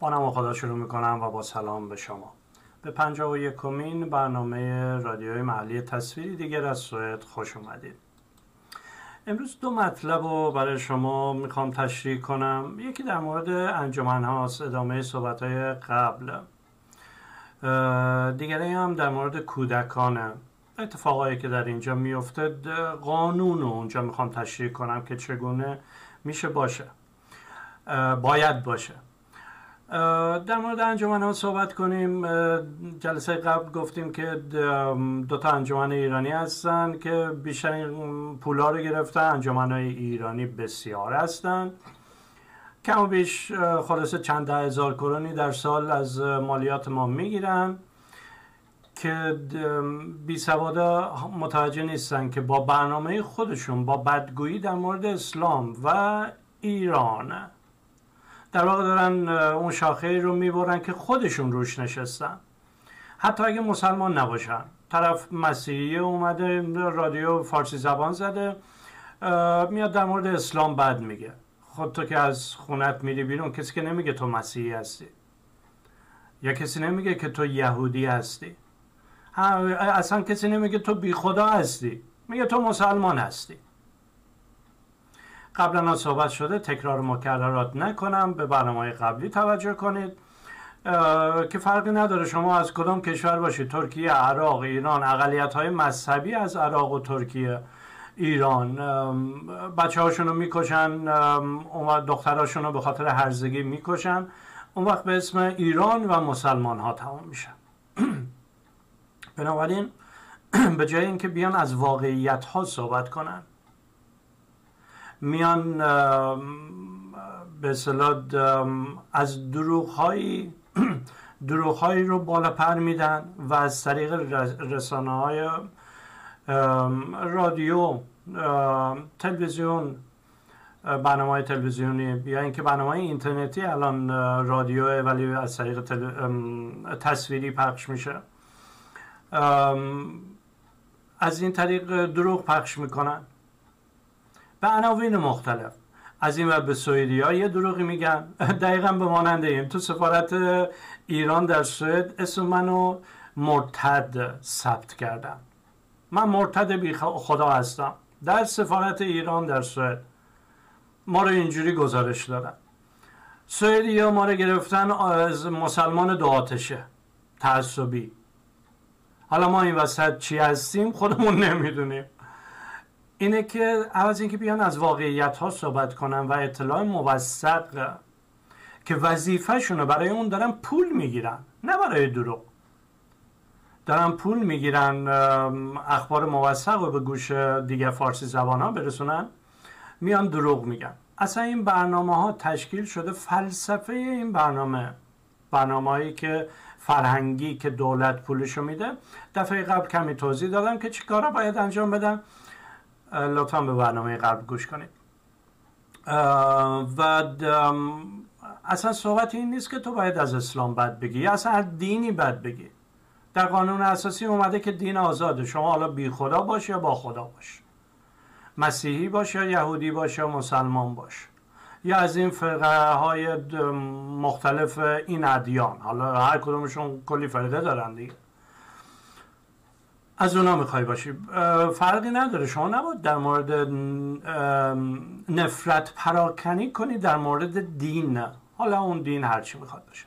با نام خدا شروع میکنم و با سلام به شما. به 51مین برنامه رادیوی محلی تصویری دیگر از سوئد خوش اومدید. امروز دو مطلب رو برای شما میخوام تشریح کنم. یکی در مورد انجمن هاست، ادامه صحبت های قبل. دیگری هم در مورد کودکانه، اتفاقایی که در اینجا میفته، قانون رو اونجا میخوام تشریح کنم که چگونه میشه باشه، باید باشه. در مورد انجمن ها صحبت کنیم. جلسه قبل گفتیم که دوتا انجمن ایرانی هستن که بیشتر پولا رو گرفتن. انجمن های ایرانی بسیار هستن، کم و بیش خلاصه چند ده هزار کرونی در سال از مالیات ما میگیرن که بیسوادا متوجه نیستن که با برنامه خودشون، با بدگویی در مورد اسلام و ایران، در واقع دارن اون شاخه رو میبرن که خودشون روش نشستن. حتی اگه مسلمان نباشن، طرف مسیحی اومده رادیو فارسی زبان زده میاد در مورد اسلام بد میگه. خود تو که از خونت میری بیرون، کسی که نمیگه تو مسیحی هستی یا کسی نمیگه که تو یهودی هستی، اصلا کسی نمیگه تو بی خدا هستی، میگه تو مسلمان هستی. قبلا صحبت شده، تکرار مکررات نکنم، به برنامه قبلی توجه کنید که فرقی نداره شما از کدام کشور باشید، ترکیه، عراق، ایران، اقلیت‌های مذهبی از عراق و ترکیه، ایران بچه‌هاشون رو می‌کشن، دختراشون رو به خاطر هرزگی می‌کشن، اون وقت به اسم ایران و مسلمان ها تمام میشن. بنابراین به جای اینکه بیان از واقعیت ها صحبت کنن، میان به اصطلاح از دروغ هایی رو بالا پر میدن و از طریق رسانه های رادیو، تلویزیون، برنامه های تلویزیونی یا اینکه برنامه های اینترنتی، الان رادیوه ولی از طریق تصویری پخش میشه، از این طریق دروغ پخش میکنن به عناوین مختلف. از این و به سوئدی ها یه دروغی میگن، دقیقا به مانند این. تو سفارت ایران در سوئد اسم منو مرتد ثبت کردن، من مرتد بی خدا هستم. در سفارت ایران در سوئد ما رو اینجوری گزارش دادن. سوئدی ها ما رو گرفتن از مسلمان دو آتشه تعصبی. حالا ما این وسط چی هستیم خودمون نمیدونیم. اینه که عوض اینکه بیان از واقعیت ها صحبت کنن و اطلاع موثق که وظیفه‌شونه، برای اون دارن پول میگیرن، نه برای دروغ. دارن پول میگیرن اخبار موثق رو به گوش دیگه فارسی زبان ها برسونن، میان دروغ میگن. اصلا این برنامه ها تشکیل شده، فلسفه این برنامه‌هایی که فرهنگی که دولت پولشو میده. دفعه قبل کمی توضیح دادم که چی کارا باید انجام بدن، لطفا به برنامه قبل گوش کنید. و اصلا صحبت این نیست که تو باید از اسلام بد بگی یا اصلا هر دینی بد بگی. در قانون اساسی اومده که دین آزاده، شما حالا بی خدا باش یا با خدا باش، مسیحی باش یا یهودی باش یا مسلمان باش یا از این فرقه های مختلف این ادیان، حالا هر کدومشون کلی فرقه دارن دیگه، از اونا میخوای باشی فرقی نداره. شما نباید در مورد نفرت پراکنی کنی در مورد دین، حالا اون دین هرچی میخواد باشه.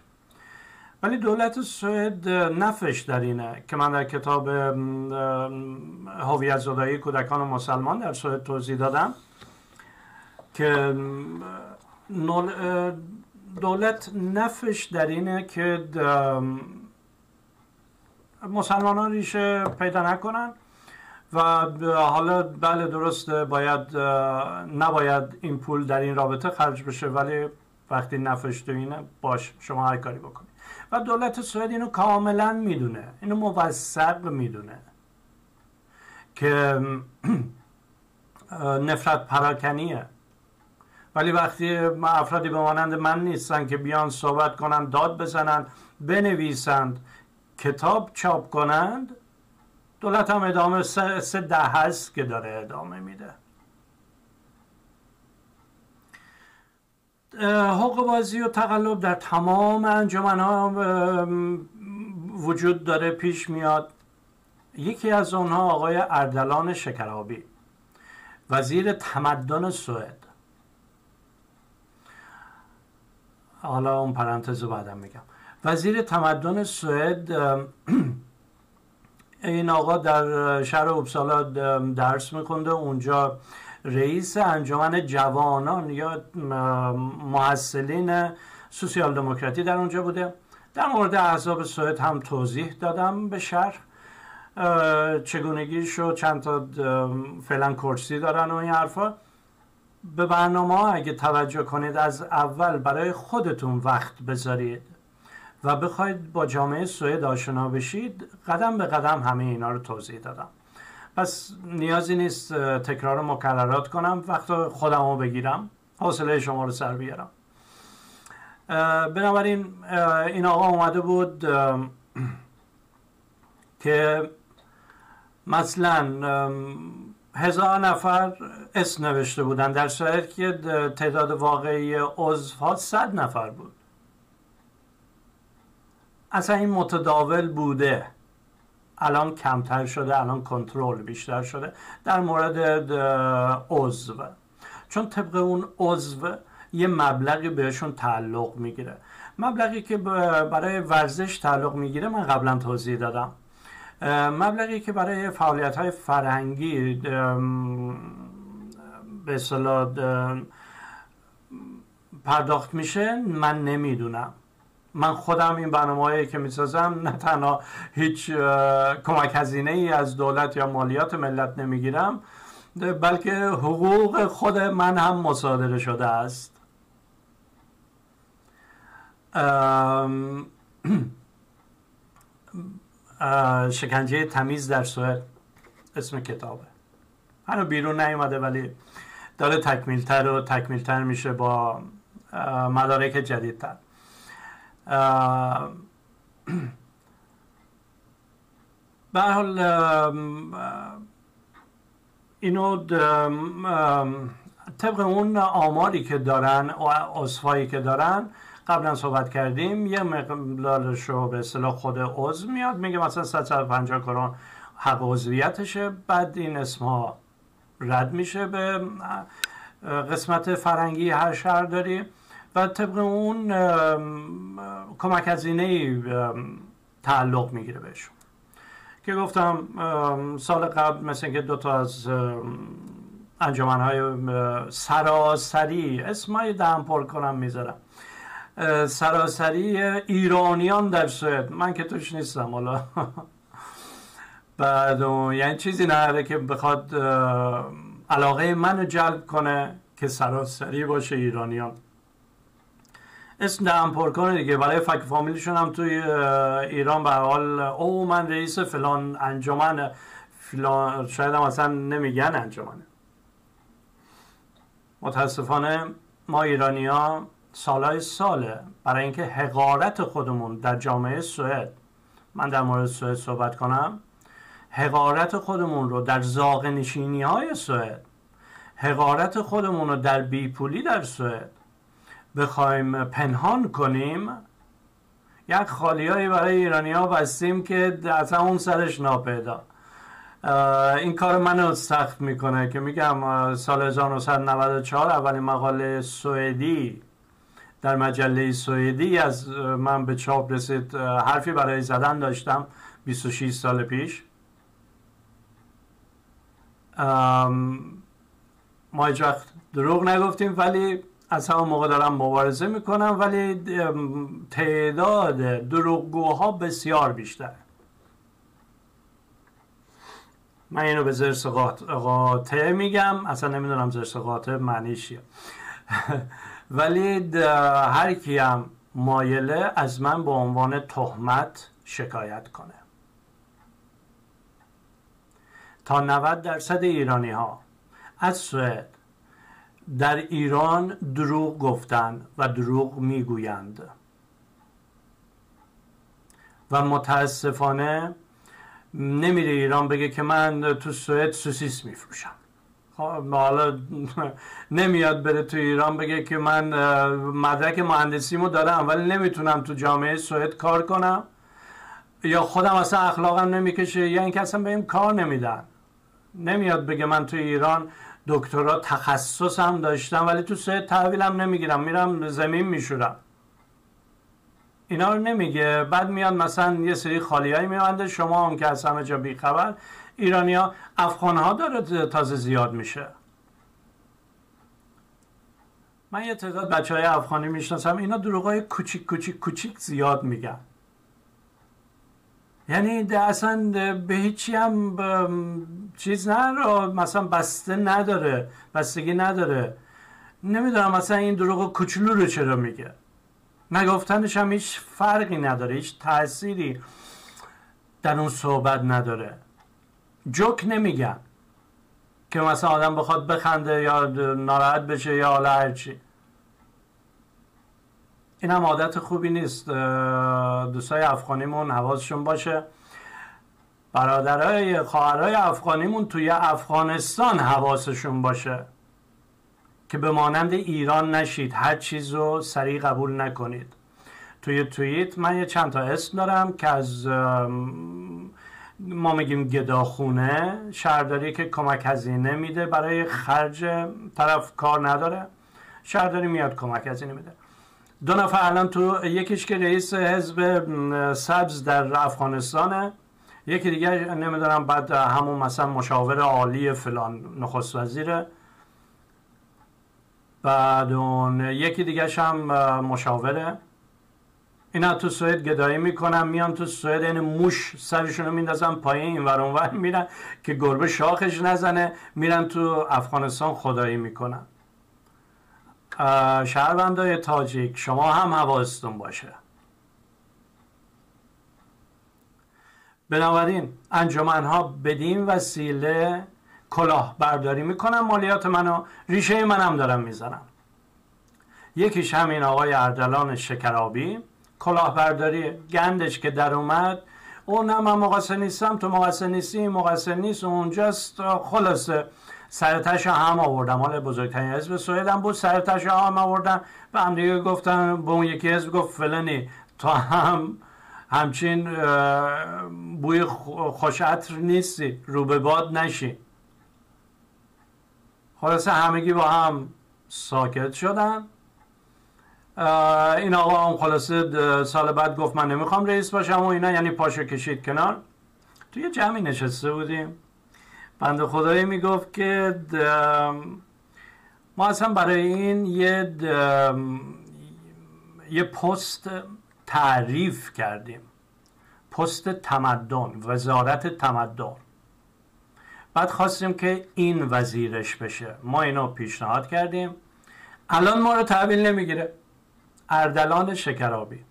ولی دولت سوئد نفش در اینه که من در کتاب هویت زدایی کودکان و مسلمان در سوئد توضیح دادم که دولت نفش در اینه که مسلمان ها ریشه پیدا نکنن و حالا بله درسته باید نباید این پول در این رابطه خرج بشه، ولی وقتی نفش تو اینه باش شما هر کاری بکنید. و دولت سوئد اینو کاملا میدونه، اینو موثق میدونه که نفرت پراکنیه. ولی وقتی افرادی به مانند من نیستن که بیان صحبت کنن، داد بزنن، بنویسند، کتاب چاپ کنند، دولت هم ادامه سه ده هست که داره ادامه میده. حق بازی و تقلب در تمام انجمن‌ها وجود داره، پیش میاد. یکی از اونها آقای اردلان شکرابی، وزیر تمدن سوئد. حالا اون پرانتز رو بعدم میگم. وزیر تمدن سوئد، این آقا در شهر اوپسالا درس میخونده، اونجا رئیس انجمن جوانان یا محصلین سوسیال دموکراتی در اونجا بوده. در مورد احزاب سوئد هم توضیح دادم به شرح، چگونگیش و چند تا فعلا کرسی دارن و این حرفا. به برنامه اگه توجه کنید از اول برای خودتون وقت بذارید و بخواید با جامعه سوئد آشنا بشید، قدم به قدم همه اینا رو توضیح دادم، پس نیازی نیست تکرار و مکررات کنم، وقت خودم رو بگیرم، حوصله شما رو سر بیارم. بنابراین این آقا اومده بود که مثلا 1000 نفر اسم نوشته بودن، در صورتی که تعداد واقعی عضوها 100 نفر بود. اصلا این متداول بوده، الان کمتر شده، الان کنترل بیشتر شده در مورد عضو، چون طبق اون عضو یه مبلغی بهشون تعلق میگیره. مبلغی که برای ورزش تعلق میگیره من قبلا توضیح دادم، مبلغی که برای فعالیت‌های فرهنگی به اصطلاح پرداخت میشه من نمیدونم. من خودم این برنامه‌هایی که میسازم نه تنها هیچ کمک هزینه‌ای از دولت یا مالیات ملت نمیگیرم، بلکه حقوق خود من هم مصادره شده است. شکنجه تمیز در سوئد اسم کتابه، هنو بیرون نیومده ولی داره تکمیلتر و تکمیلتر میشه با مدارک جدیدتر. به هر حال اینو طبق اون آماری که دارن و اصفایی که دارن، قبلا صحبت کردیم، یه مقدارش رو به اصطلاح خود عضو میاد میگه مثلا 750 کرون حق عضویتشه، بعد این اسمها رد میشه به قسمت فرنگی هر شهر داری و طبق اون کمک هزینه‌ای تعلق میگیره بهشون که گفتم سال قبل مثل اینکه دو تا از انجمن‌های سراسری اسمای دهم پر کنم میذارم، سراسری ایرانیان در سوئد، من که توش نیستم حالا بعد یعنی چیزی نداره که بخواد علاقه منو جلب کنه که سراسری باشه ایرانیان. اسم دهم پر کنه دیگه، برای فک فامیلیشون هم توی ایران به حال او من رئیس فلان انجمن فلان، شاید هم اصلا نمیگن انجمنه. متاسفانه ما ایرانی‌ها سالهای ساله برای اینکه حقارت خودمون در جامعه سوئد، من در مورد سوئد صحبت کنم، حقارت خودمون رو در زاغه‌نشینی‌های سوئد، حقارت خودمون رو در بیپولی در سوئد بخوایم پنهان کنیم، یک خالیایی برای ایرانی‌ها بستیم که اصلا اون سرش ناپیدا. این کار منو سخت میکنه که میگم سال 1994 اولین مقاله سوئدی در مجله سوئدی از من به چاپ رسید، حرفی برای زدن داشتم 26 سال پیش. ما هیچ وقت دروغ نگفتیم، ولی از همون موقع دارم مبارزه میکنم، ولی تعداد دروغگوها بسیار بیشتر. من اینو به زرس قاطع میگم، اصلا نمیدونم زرس قاطع معنی چیه ولی هر کیم مایله از من به عنوان تهمت شکایت کنه. تا 90% ایرانی ها از سوئد در ایران دروغ گفتن و دروغ میگویند و متاسفانه نمیره ایران بگه که من تو سوئد سوسیس میفروشم. حالا نمیاد بره تو ایران بگه که من مدرک مهندسیمو دارم ولی نمیتونم تو جامعه سوئد کار کنم، یا خودم اصلا اخلاقم نمیکشه، یا اینکه اصلا بهم کار نمیدن. نمیاد بگه من تو ایران دکترا تخصصم داشتم ولی تو سوئد تحویلم نمیگیرم، میرم زمین میشورم. اینا رو نمیگه. بعد میاد مثلا یه سری خالیایی میبنده. شما هم که از همه جا بیخبر، ایرانی ها، افغان ها داره تازه زیاد میشه. من یه تعداد بچه های افغانی میشناسم، اینا دروغای کوچیک کوچیک کوچیک زیاد میگن. یعنی اصلا به هیچی هم چیز نداره، مثلا بسته نداره، بستگی نداره. نمیدونم مثلا این دروغ کوچولو رو چرا میگه. نگفتنش هم هیچ فرقی نداره، هیچ تأثیری در اون صحبت نداره. جوک نمیگن که مثلا آدم بخواد بخنده یا ناراحت بشه یا حالا هرچی. این هم عادت خوبی نیست. دوستای افغانیمون حواسشون باشه. برادرای خواهرای افغانیمون توی افغانستان حواسشون باشه که به مانند ایران نشید، هر چیز رو سریع قبول نکنید. توی توییت من یه چند تا اسم دارم که از ما میگیم گداخونه، شهرداری که کمک هزینه میده برای خرج، طرف کار نداره، شهرداری میاد کمک هزینه میده. دو نفر الان تو، یکیش که رئیس حزب سبز در افغانستانه، یکی دیگه نمیدونم بعد همون مثلا مشاور عالی فلان نخست وزیره، بعد اون یکی دیگه هم مشاوره. اینا تو سوئد گدایی میکنن، میان تو سوئد این موش سرشونو میندازن پایین اینور اونور میرن که گربه شاخش نزنه، میرن تو افغانستان خدایی میکنن. شهروندای تاجیک، شما هم حواستون باشه. بنابراین انجمنها بدین وسیله کلاه برداری میکنم، مالیات منو، ریشه منم دارم میزنم. یکیش همین آقای اردلان شکرابی، کلاه برداری گندش که در اومد، او نه من مقصر نیستم، تو مقصر نیستی، مقصر نیست، اونجاست. خلاصه سرتش هم آوردم. حالا بزرگترین حزب سوئدم بود، سرتش هم آوردم به هم دیگه گفتن، به اون یکی حزب گفت فلانی، تا هم همچین بوی خوش عطر نیستی، رو به باد نشی. خلاصه همگی با هم ساکت شدن. این آقا هم خلاصه سال بعد گفت من نمیخوام رئیس باشم و اینا، یعنی پاشو کشید کنار. توی جمعی نشسته بودیم، بنده خدایی میگفت که ما اصلا برای این یه پست تعریف کردیم، پست تمدن، وزارت تمدن. بعد خواستیم که این وزیرش بشه، ما اینو پیشنهاد کردیم. الان ما رو تحویل نمیگیره، اردلان شکرابی.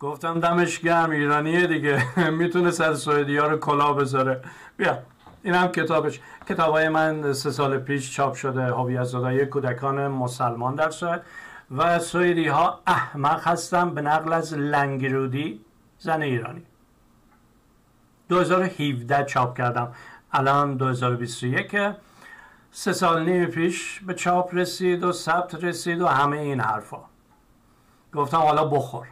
گفتم دمش گرم، ایرانیه دیگه، میتونه سر سوئدیا رو کلا بذاره. بیا این هم کتابش، کتابای من 3 سال پیش چاپ شده، هویت زدایی کودکان مسلمان در سوئد. و سوئدی ها احمق هستن، به نقل از لنگرودی زن ایرانی. 2017 چاپ کردم، الان 2021، 3 سال و نیم پیش به چاپ رسید و ثبت رسید و همه این حرفا. گفتم حالا بخور.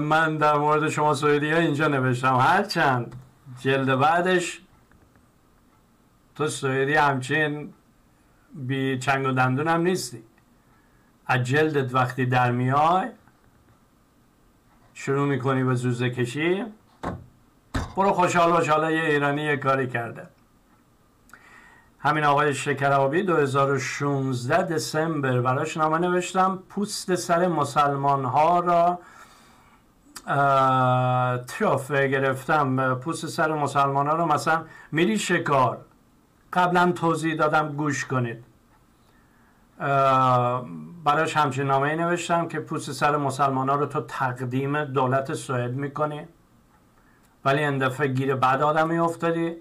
من در مورد شما سوئدی‌ها اینجا نوشتم، هرچند جلد بعدش تو سوئدی همچین بی چنگ و دندون هم نیستی. از جلدت وقتی در میای شروع میکنی به زوزه کشی، برو خوشحال باش حالا یه ایرانی یه کاری کرده. همین آقای شکرابی 2016 دسامبر براش نامه نوشتم، پوست سر مسلمان ها را ترافه گرفتم. پوست سر مسلمان ها را مثلا میری شکار، قبلا توضیح دادم گوش کنید، براش همچین نامه‌ای نوشتم که پوست سر مسلمان‌ها رو تو تقدیم دولت سوئد میکنی، ولی این دفعه گیر بعد آدمی افتادی.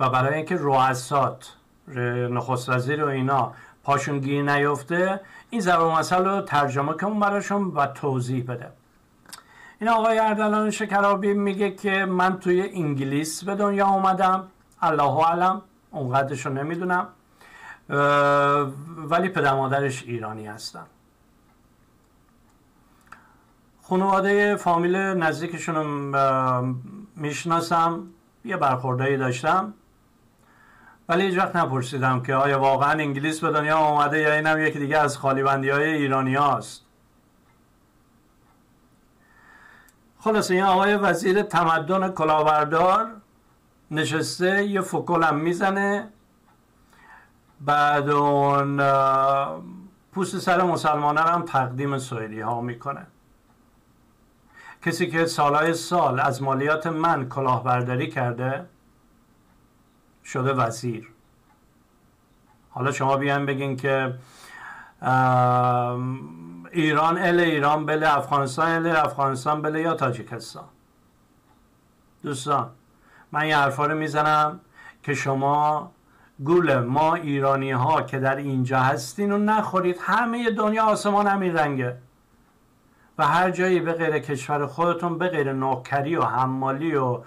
و برای اینکه رؤسات، نخست وزیر و اینا پاشون گیر نیفته، این ضرب المثل رو ترجمه کنم براشون و توضیح بده. این آقای اردلان شکرابی میگه که من توی انگلیس به دنیا اومدم، الله اعلم، اونقدرشو نمیدونم، ولی پدر مادرش ایرانی هستن. خانواده فامیل نزدیکشون رو میشناسم، یه برخوردایی داشتم، ولی هیچ وقت نپرسیدم که آیا واقعا انگلیس به دنیا اومده یا اینم یکی دیگه از خالیبندی های ایرانی هاست. خلاصه این آقای وزیر تمدن کلاهبردار نشسته یه فکلم میزنه، بعد اون پوست سر مسلمانه هم تقدیم سوئدی ها میکنه. کسی که سالهای سال از مالیات من کلاهبرداری کرده شده وزیر. حالا شما بیان بگین که ایران اله، ایران بله، افغانستان اله، افغانستان بله، یا تاجیکستان. دوستان من یه حرفا رو میزنم که شما گول ما ایرانی ها که در اینجا هستین رو نخورید. همه دنیا آسمان همین رنگه و هر جایی به غیر کشور خودتون به غیر نوکری و حمالی و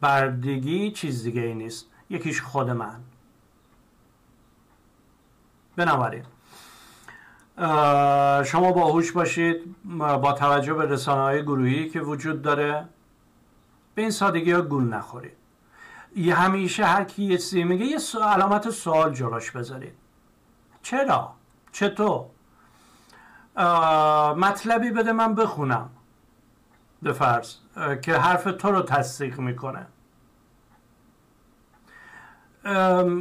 بردگی چیز دیگه ای نیست، یکیش خود من. بنابراین شما باهوش باشید، با توجه به رسانه‌های گروهی که وجود داره به این سادگی ها گول نخورید. یه همیشه هر کی یه چیزی میگه یه علامت سوال جلوش بذارید. چرا؟ چطور؟ مطلبی بده من بخونم به فرض که حرف تو رو تصدیق میکنه.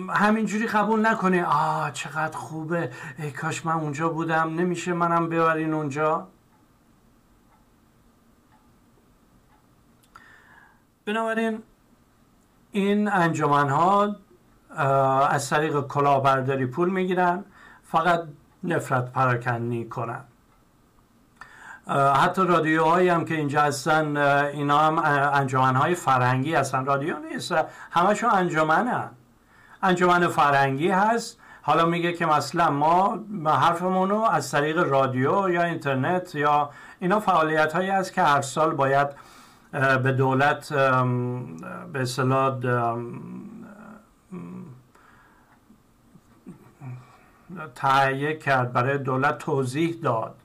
همینجوری قبول نکنه آه چقدر خوبه، ای کاش من اونجا بودم، نمیشه منم ببرین اونجا. بنابراین این انجمن ها از طریق کلاهبرداری پول میگیرن، فقط نفرت پراکنی کنن. حتی رادیوهایی هم که اینجا هستن اینا هم انجمنهای فرهنگی هستن، رادیو نیست، همشون انجمنن. انجمن فرهنگی هست، حالا میگه که مثلا ما حرفمون رو از طریق رادیو یا اینترنت یا اینا، فعالیت هایی هست که هر سال باید به دولت به اصطلاح تهیه کرد، برای دولت توضیح داد،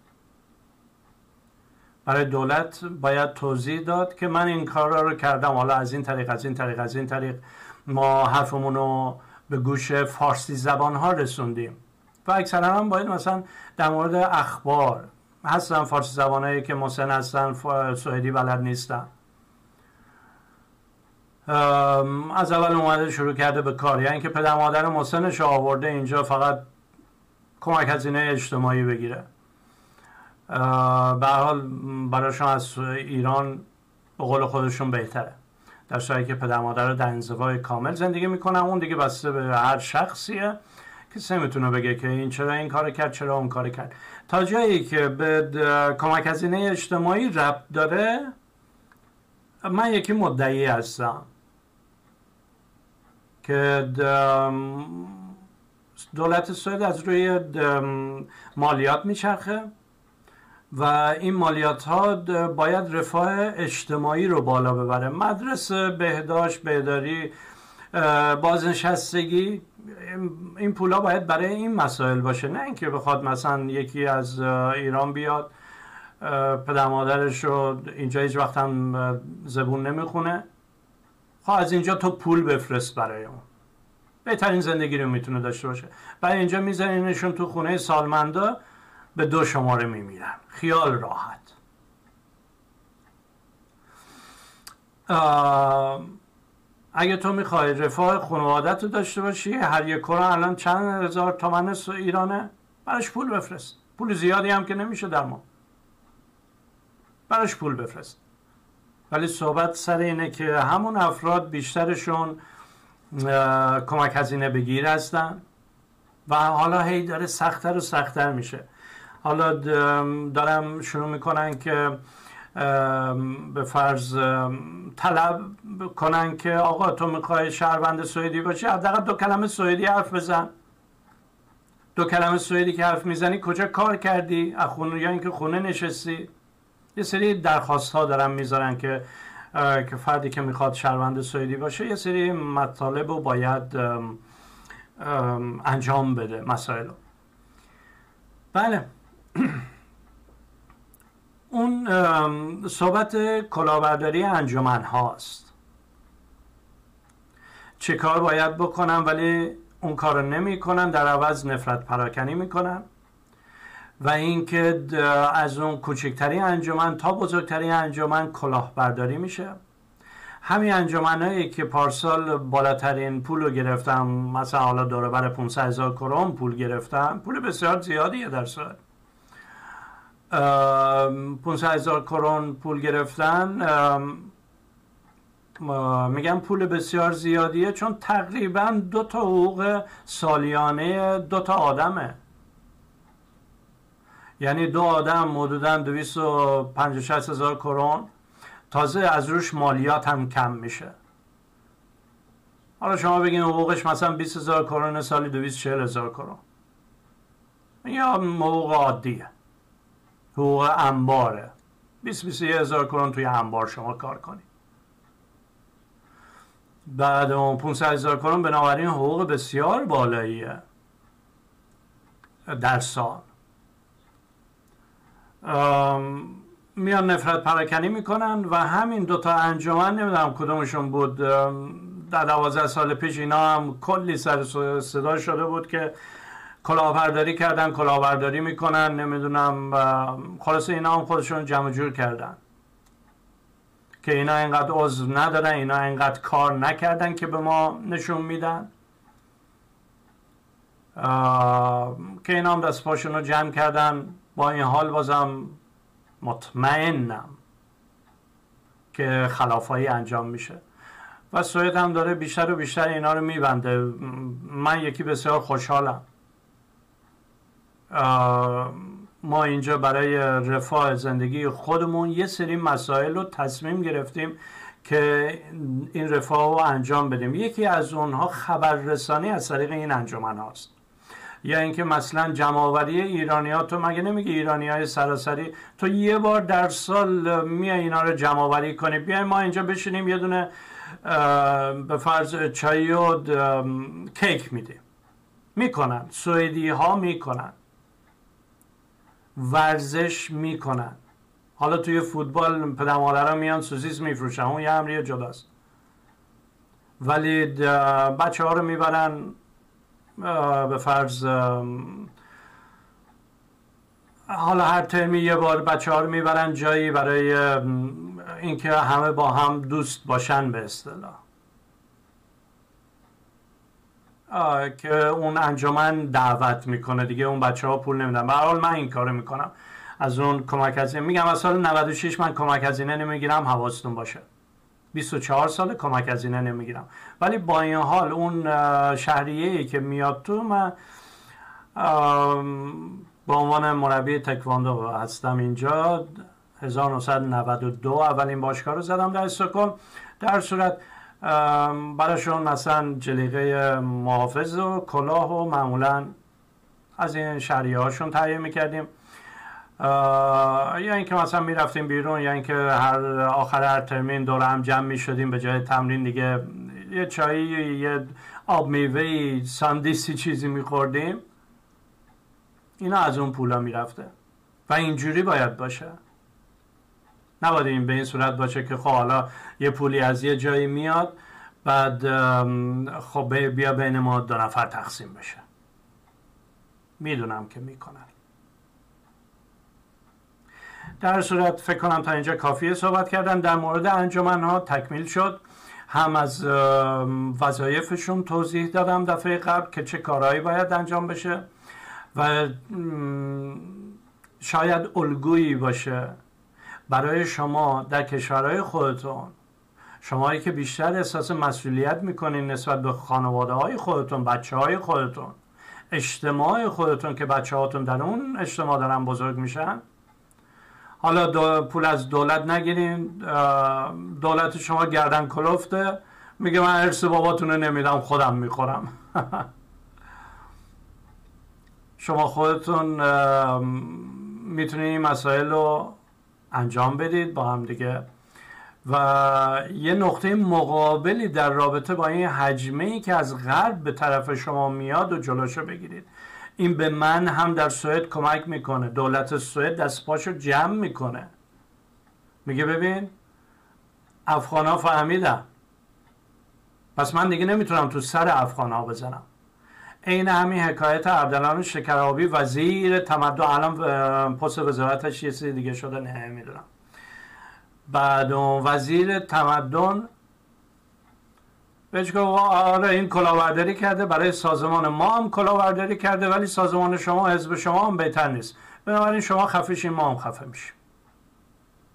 برای دولت باید توضیح داد که من این کار رو کردم، حالا از این طریق از این طریق از این طریق ما حرفمون رو به گوش فارسی زبان ها رسوندیم. و اکثرا هم باید مثلا در مورد اخبار هستن، فارسی زبانایی که مسن هستن، سوئدی بلد نیستن، از اول اومده شروع کرده به کار. یعنی که پدر مادر مسنش آورده اینجا فقط کمک هزینه اجتماعی بگیره. به هر حال براشون از ایران به قول خودشون بهتره، در صورتی که پدر مادر رو در انزوای کامل زندگی میکنن. اون دیگه بسته به هر شخصیه که سه میتونه بگه که این چرا این کار کرد، چرا اون کار کرد. تا جایی که به کمک هزینه اجتماعی ربط داره من یکی مدعی هستم که دولت سوئد از روی مالیات میچرخه و این مالیات ها باید رفاه اجتماعی رو بالا ببره. مدرسه، بهداشت، بیداری، بازنشستگی، این پولا باید برای این مسائل باشه، نه اینکه بخواد مثلا یکی از ایران بیاد پدر مادرش رو اینجا هیچ وقت هم زبون نمیخونه، خواه از اینجا تو پول بفرست برای اون بهترین زندگی رو میتونه داشته باشه. برای اینجا میزنینشون تو خونه سالمندا به 2 شماره میمیرن، خیال راحت. اگه تو میخوای رفاه خانوادت رو داشته باشی، هر یک کرون الان چند هزار تومن ایرانه، براش پول بفرست. پول زیادی هم که نمیشه در ما، براش پول بفرست. ولی صحبت سر اینه که همون افراد بیشترشون کمک هزینه بگیر هستن و حالا هی داره سختتر و سختتر میشه. حالا دارم شروع میکنن که به فرض طلب کنن که آقا تو میخوای شهروند سوئدی باشی، حداقل 2 کلمه سوئدی حرف بزن. 2 کلمه سوئدی که حرف میزنی کجا کار کردی؟ اخون یا اینکه خونه نشستی؟ یه سری درخواست ها دارن میذارن که فردی که میخواد شهروند سوئدی باشه یه سری مطالب رو باید انجام بده، مسائل. بله. اون صحبت کلاهبرداری انجمن هاست، چه کار باید بکنن ولی اون کار رو نمی کنن، در عوض نفرت پراکنی میکنن و اینکه از اون کوچکترین انجمن تا بزرگترین انجمن کلاهبرداری میشه. همین انجمنایی که پارسال بالاترین پول رو گرفتم، مثلا حالا دور بر 500,000 کرون پول گرفتم، پول بسیار زیادیه در سال. 500,000 کرون پول گرفتن میگم پول بسیار زیادیه، چون تقریبا 2 تا حقوق سالیانه 2 تا آدمه، یعنی 2 آدم حدودا 250,000 کرون، تازه از روش مالیات هم کم میشه. حالا شما بگین حقوقش مثلا 20,000 کرون سالی 240,000 کرون، یا حقوق عادیه، حقوق انباره، 20-21,000 کرون توی انبار شما کار کنی، بعد اون 500,000 کرون، بنابراین حقوق بسیار بالاییه در سال. میان نفرت پراکنی میکنن و همین 2 تا انجمن، نمیدونم کدومشون بود، در 12 سال پیش اینا هم کلی سر صدا شده بود که کلاهبرداری کردن، کلاهبرداری میکنن، نمیدونم، خلاصه اینا هم خودشون جمع جور کردن که اینا اینقدر عضو ندارن، اینا اینقدر کار نکردن که به ما نشون میدن، که اینا هم دست پاشون رو جمع کردن. با این حال بازم مطمئنم که خلافایی انجام میشه و سوئد هم داره بیشتر و بیشتر اینا رو میبنده. من یکی بسیار خوشحالم، ما اینجا برای رفاه زندگی خودمون یه سری مسائل رو تصمیم گرفتیم که این رفاه رو انجام بدیم. یکی از اونها خبررسانی از طریق این انجمن هاست، یا اینکه مثلا جمع‌آوری ایرانی‌ها، تو مگه نمیگی ایرانی‌های سراسری تو یه بار در سال میای اینا رو جمع‌آوری کنی، بیایم ما اینجا بشینیم یه دونه به فرض چای و کیک میدیم. میکنن، سوئدی‌ها میکنن، ورزش میکنن. حالا توی فوتبال پدرمادرها میان سوسیس میفروشن، اون یه امری جداست، ولی بچه‌ها رو میبرن به فرض حالا هر ترمی یه بار بچه‌ها رو میبرن جایی برای اینکه همه با هم دوست باشن به اصطلاح، که اون انجمن دعوت میکنه دیگه، اون بچه‌ها پول نمیدن. به هر حال من این کارو میکنم، از اون کمک هزینه میگم. از سال 96 من کمک هزینه نمیگیرم، حواستون باشه، 24 سال کمک هزینه نمیگیرم، ولی با این حال اون شهریه‌ای که میاد تو، من به عنوان مربی تکواندو هستم اینجا، 1992 اولین باشگاه رو زدم در استکهلم. در صورت براشون مثلا جلیقه محافظ و کلاه و معمولا از این شهریه هاشون تهیه میکردیم، یا اینکه مثلا میرفتیم بیرون، یا اینکه هر آخر هر ترمین دور هم جمع میشدیم به جای تمرین دیگه، یه چایی، یه آب میوه، ساندویچی چیزی میخوردیم. اینا از اون پولا میرفته و اینجوری باید باشه، نباید این به این صورت باشه که خب حالا یه پولی از یه جایی میاد بعد خب بیا بین ما 2 نفر تقسیم بشه. میدونم که میکنن. در صورت فکر کنم تا اینجا کافیه. صحبت کردم در مورد انجمن‌ها تکمیل شد، هم از وظایفشون توضیح دادم دفعه قبل که چه کارهایی باید انجام بشه و شاید الگویی باشه برای شما در کشورهای خودتون، شمایی که بیشتر احساس مسئولیت میکنین نسبت به خانواده های خودتون، بچه های خودتون، اجتماع خودتون که بچه هاتون در اون اجتماع دارن بزرگ میشن. حالا پول از دولت نگیرین، دولت شما گردن کلفته، میگه من ارث باباتون رو نمیدم، خودم میخورم. شما خودتون میتونین این مسائل رو انجام بدید با هم دیگه. و یه نقطه مقابلی در رابطه با این هجمه ای که از غرب به طرف شما میاد و جلوشو بگیرید. این به من هم در سوئد کمک میکنه. دولت سوئد دست پاشو جمع میکنه، میگه ببین افغانا فهمیدن، پس من دیگه نمیتونم تو سر افغانا بزنم. این همین حکایت اردلان شکرابی وزیر تمدن، الان پست وزارتش یه چیز دیگه شده نمیدونم، بعد اون وزیر تمدن بهش گفت آره این کلاهبرداری کرده، برای سازمان ما هم کلاهبرداری کرده، ولی سازمان شما حزب شما هم بهتر نیست، بنابراین شما خفشین ما هم خفه میشیم.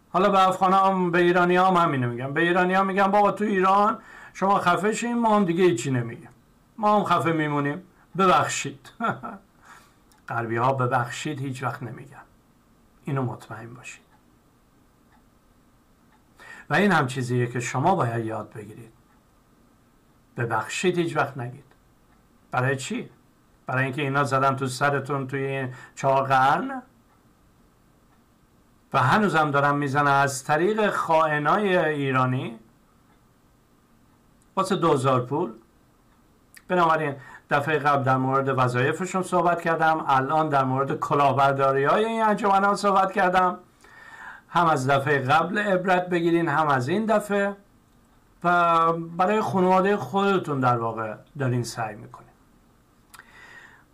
حالا به افغان هم به ایرانی هم همینو میگم، به ایرانی هم میگم بابا تو ایران شما خفشین ما هم دیگه هیچی نمیگیم، ما هم خفه میمونیم ببخشید. غربی ها ببخشید هیچ وقت نمیگن، اینو مطمئن باشید. و این هم چیزیه که شما باید یاد بگیرید، ببخشید هیچ وقت نگید. برای چی؟ برای اینکه اینا زدن تو سرتون توی 4 قرن و هنوزم دارن میزنن از طریق خائنای ایرانی واسه 2000 پول. بنابراین دفعه قبل در مورد وظایفشون صحبت کردم، الان در مورد کلاهبرداری های این انجمن ها صحبت کردم. هم از دفعه قبل عبرت بگیرین، هم از این دفعه، و برای خانواده خودتون در واقع دارین سعی میکنین.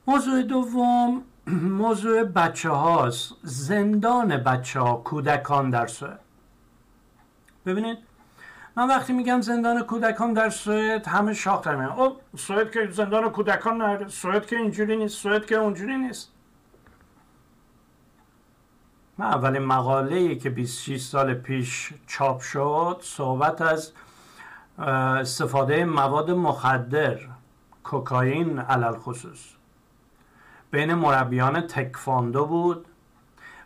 موضوع دوم موضوع بچه هاست، زندان بچه ها، کودکان در سوئد. ببینید من وقتی میگم زندان کودکان در سوئد همه شاخ در میان، او سوئد که زندان کودکان نداره، سوئد که اینجوری نیست، سوئد که اونجوری نیست. من اولین مقاله‌ای که 26 سال پیش چاپ شد صحبت از استفاده مواد مخدر، کوکائین علل خصوص، بین مربیان تکواندو بود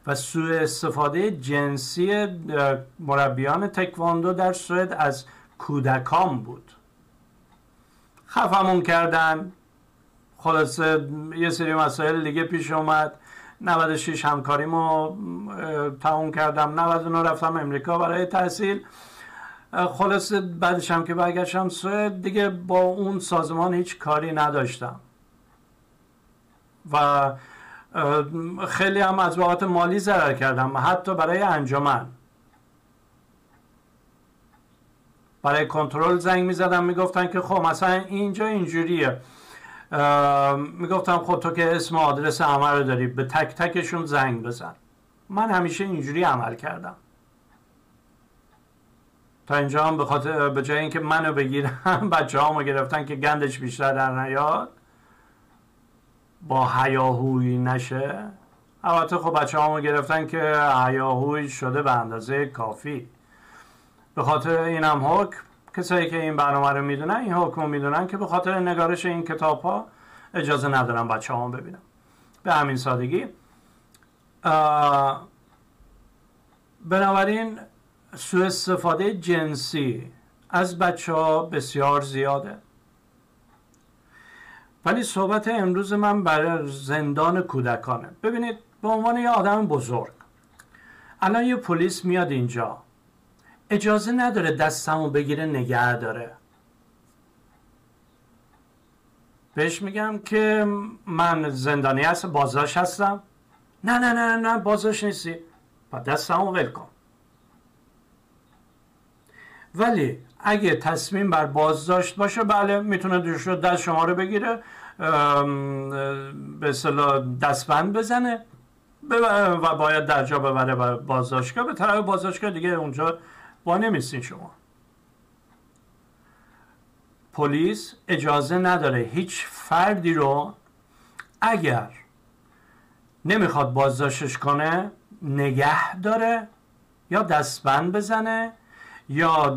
و سوء استفاده جنسی مربیان تکواندو در سوئد از کودکان بود. خفمون کردن، خلاصه یه سری مسائل دیگه پیش اومد. 96 همکاریمو تموم کردم، 99 رفتم امریکا برای تحصیل. خلاصه بعدش هم که برگشتم سوئد دیگه با اون سازمان هیچ کاری نداشتم و خیلی هم از بابت مالی ضرر کردم، حتی برای انجمن. برای کنترل زنگ میزدم، میگفتن که خب مثلا اینجا اینجوریه، میگفتم خب تو که اسم و آدرس همه رو داری به تک تکشون زنگ بزن. من همیشه اینجوری عمل کردم تا اینجا هم، به جای اینکه منو بگیرن بچه هامو گرفتن که گندش بیشتر در نیاد، با هیاهویی نشه. البته خب بچه هامو گرفتن که هیاهویی شده به اندازه کافی. به خاطر این هم حکم، کسایی که این برنامه رو میدونن این حکم رو میدونن که به خاطر نگارش این کتاب ها اجازه ندارم بچه هامو ببینم. به همین سادگی. بنابراین سوء استفاده جنسی از بچه ها بسیار زیاده. ولی صحبت امروز من برای زندان کودکانه. ببینید به عنوان یه آدم بزرگ الان یه پلیس میاد اینجا، اجازه نداره دستمو بگیره نگه داره. بهش میگم که من زندانی هستم، بازداشت هستم. نه نه نه نه بازداشت نیستی، با دستمو ول کن. ولی اگه تصمیم بر بازداشت باشه بله میتونه دست شما رو بگیره، به اصطلاح دستبند بزنه و باید در جا ببره به بازداشتگاه. به طرف بازداشتگاه دیگه اونجا با نمیستین شما. پلیس اجازه نداره هیچ فردی رو اگر نمیخواد بازداشتش کنه نگه داره یا دستبند بزنه یا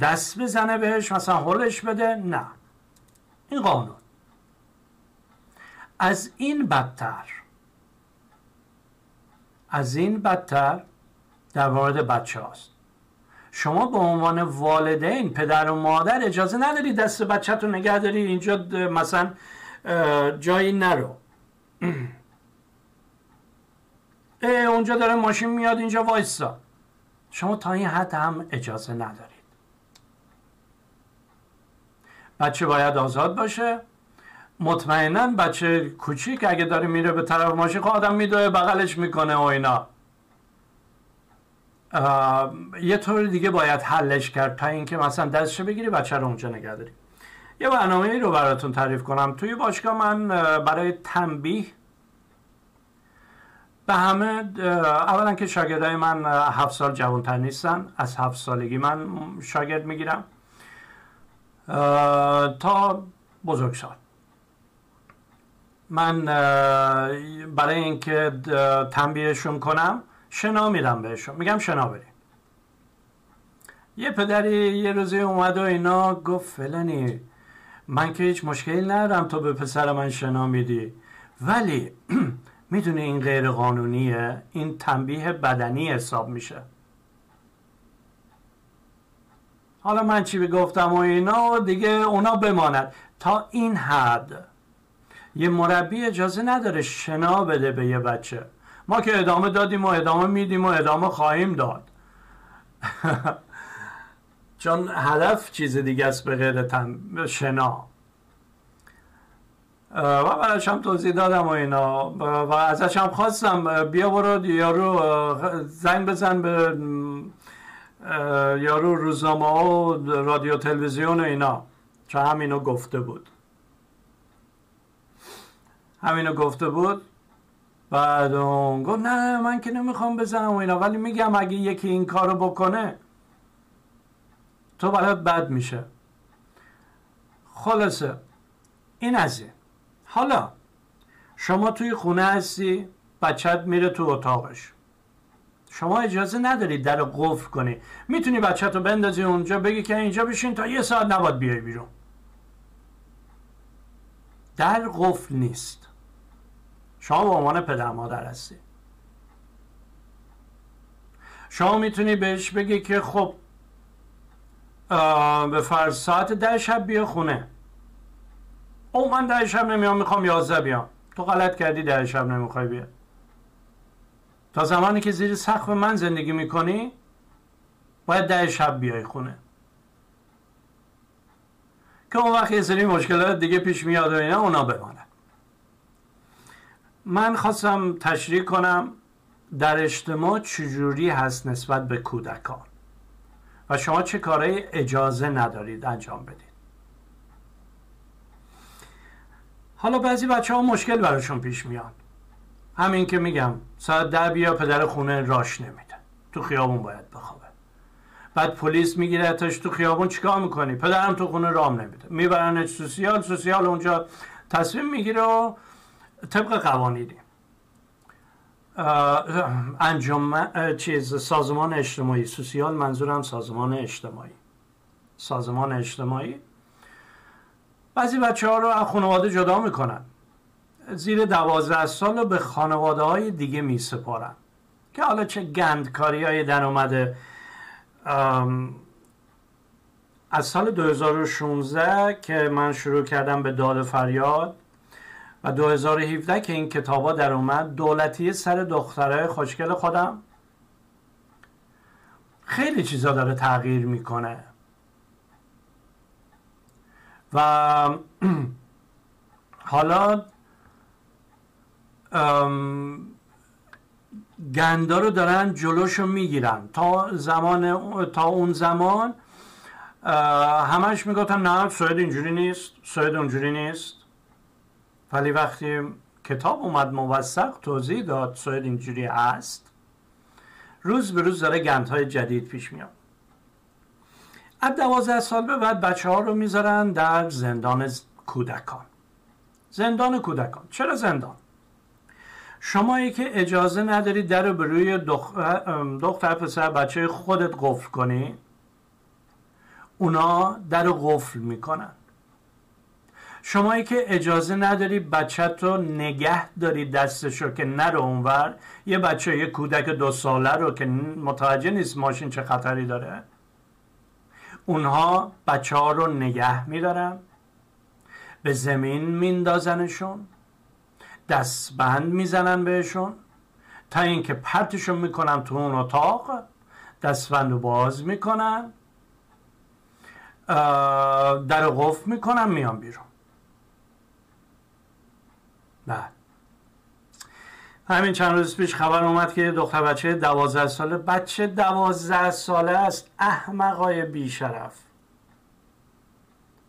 دست بزنه بهش، مثلا هلش بده. نه، این قانون. از این بدتر در مورد بچه هاست. شما به عنوان والدین، پدر و مادر، اجازه نداری دست بچه‌تو نگه داری اینجا مثلا جایی نرو، اونجا داره ماشین میاد اینجا وایسا. شما تا این حد هم اجازه ندارید. بچه باید آزاد باشه. مطمئنا بچه کوچیک اگه داره میره به طرف ماشین، خب آدم میدوه بغلش میکنه و اینا. یه طور دیگه باید حلش کرد تا اینکه مثلا دستش بگیری بچه رو اونجا نگه داری. یه برنامه‌ای رو براتون تعریف کنم. توی باشگاه من برای تنبیه به همه، اولا که شاگردای من 7 سال جوانتر نیستن، از 7 سالگی من شاگرد میگیرم تا بزرگسال. من برای اینکه تنبیهشون کنم شنا میدم بهشون، میگم شنا بریم. یه پدری یه روزی اومد و اینا گفت فلانی من که هیچ مشکلی ندارم تو به پسر من شنا میدی، ولی میدونی این غیر قانونیه، این تنبیه بدنی حساب میشه. حالا من چی بگفتم و اینا دیگه اونا بماند. تا این حد یه مربی اجازه نداره شنا بده به یه بچه. ما که ادامه دادیم و ادامه میدیم و ادامه خواهیم داد چون هدف چیز دیگه است به غیر شنا. و برایش هم توضیح دادم و اینا و ازش هم خواستم بیا برو یارو زنگ بزن به یارو روزنامه ها و رادیو تلویزیون و اینا، چون همینو گفته بود، همینو گفته بود. بعد اون گفت نه من که نمیخوام بزنم و اینا، ولی میگم اگه یکی این کارو بکنه تو برات بد میشه. خلاصه این از این. حالا شما توی خونه هستی، بچت میره تو اتاقش، شما اجازه نداری در رو قفل کنی. میتونی بچت رو بندازی اونجا، بگی که اینجا بشین تا یه ساعت نباید بیای بیرون. در قفل نیست. شما به عنوان پدر مادر هستی، شما میتونی بهش بگی که خب به فرض ساعت 10 شب بیا خونه. او من 10 شب نمیام، میخوام 11 بیام. تو غلط کردی 10 شب نمیخوای بیا. تا زمانی که زیر سقف من زندگی میکنی باید 10 شب بیای خونه، که اون وقت یه سری مشکلات دیگه پیش میاد و اینا، اونا بمانن. من خواستم تشریح کنم در اجتماع چجوری هست نسبت به کودکان و شما چه کارهایی اجازه ندارید انجام بدید. حالا بعضی بچه ها مشکل براشون پیش میاد، همین که میگم ساعت 10 بیا، پدر خونه راش نمیده، تو خیابون باید بخوابه. بعد پلیس میگیرتش، تو خیابون چیکار میکنی؟ پدرم تو خونه رام نمیده. میبرنش سوسیال، سوسیال اونجا تصمیم میگیره و طبق قوانینی انجام سازمان اجتماعی، سوسیال منظورم سازمان اجتماعی، سازمان اجتماعی بعضی بچه ها رو از خانواده جدا میکنن، زیر 12 سال رو به خانواده های دیگه میسپارن که حالا چه گندکاری های در اومده. از سال 2016 که من شروع کردم به داد فریاد و 2017 که این کتابا در اومد، دولتی سر دخترای خوشگل خودم، خیلی چیزا داره تغییر میکنه و حالا گندا رو دارن جلوشو میگیرن. تا اون زمان همش میگفتن نه سوئد اینجوری نیست، سوئد اونجوری نیست، ولی وقتی کتاب اومد موثق توضیح داد سوئد اینجوری است، روز به روز داره گندهای جدید پیش میاد. از 12 سال به بعد بچه ها رو میذارن در زندان کودکان. زندان کودکان چرا زندان؟ شمایی که اجازه نداری در رو به روی دختر پسر بچه خودت قفل کنی، اونا در رو قفل میکنن. شمایی که اجازه نداری بچت رو نگه داری، دستشو که نره اونور، یه بچه یه کودک 2 ساله رو که متوجه نیست ماشین چه خطری داره، اونها بچه ها رو نگه میدارن، به زمین میندازنشون، دستبند میزنن بهشون، تا اینکه پرتشون میکنم تو اون اتاق، دستبندو باز میکنم، در قفل میکنم، میام بیرون. بله. همین چند روز پیش خبر اومد که دختر بچه 12 ساله، بچه 12 ساله است، احمقای بیشرف،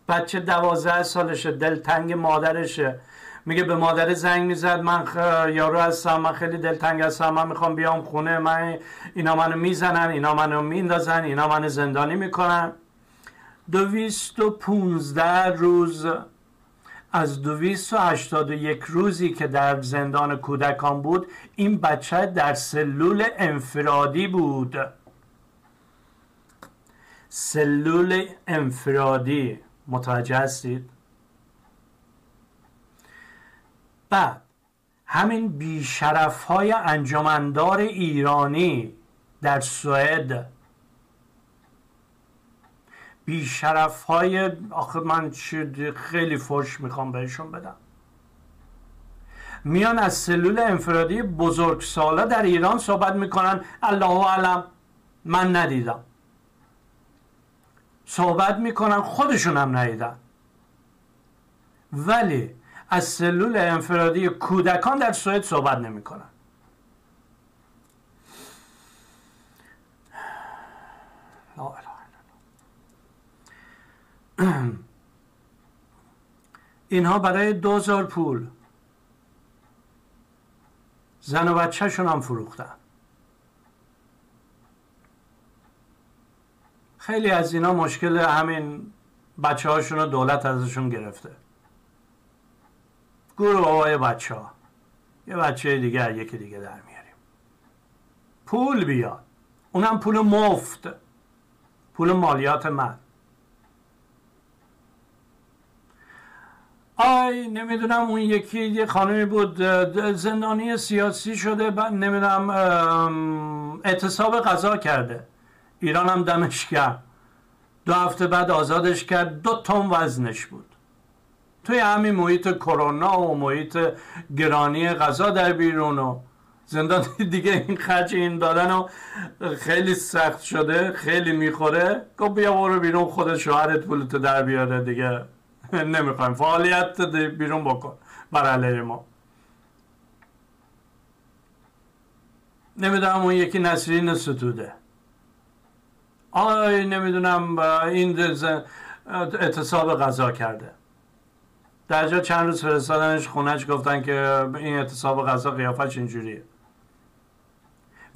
بچه 12 سالشه، دلتنگ مادرشه، میگه به مادر زنگ میزد من یارو هستم، من خیلی دلتنگ هستم، من میخوام بیام خونه، من اینا منو میزنن، اینا منو میندازن، اینا منو زندانی میکنن. 215 روز از 281 روزی که در زندان کودکان بود، این بچه در سلول انفرادی بود. سلول انفرادی، متوجه هستید؟ بعد همین بیشرف‌های انجمندار ایرانی در سوئد، بیشرف‌های، آخه من خیلی فحش میخوام بهشون بدم، میان از سلول انفرادی بزرگسالا در ایران صحبت میکنن. الله اعلم، من ندیدم. صحبت میکنن، خودشون هم ندیدن، ولی از سلول انفرادی کودکان در سوئد صحبت نمیکنن. اینها برای 2000 پول زن و بچه‌شون هم فروختن. خیلی از اینا مشکل همین بچه هاشون رو دولت ازشون گرفته. گروه آقای بچه ها، یه بچه دیگر، یکی دیگه در میاریم، پول بیاد، اونم پول مفت، پول مالیات من. آی نمیدونم اون یکی یه خانمی بود زندانی سیاسی شده، نمیدونم اعتصاب غذا کرده، ایران هم دمش کرد، 2 هفته بعد آزادش کرد، 2 تن وزنش بود. توی همین محیط کرونا و محیط گرانی غذا در بیرون و زندان دیگه، این خرج این دادن و خیلی سخت شده، خیلی میخوره، گفت بیا برو بیرون، خود شوهرت پولتو در بیاره دیگه، نمیخوایم فعالیت بیرون بکن بر علیه ما. نمیدونم اون یکی نسرین ستوده، آی نمیدونم این اعتصاب غذا کرده، در جا چند روز فرستادنش خونهش، گفتن که این اعتصاب غذا قیافش اینجوریه.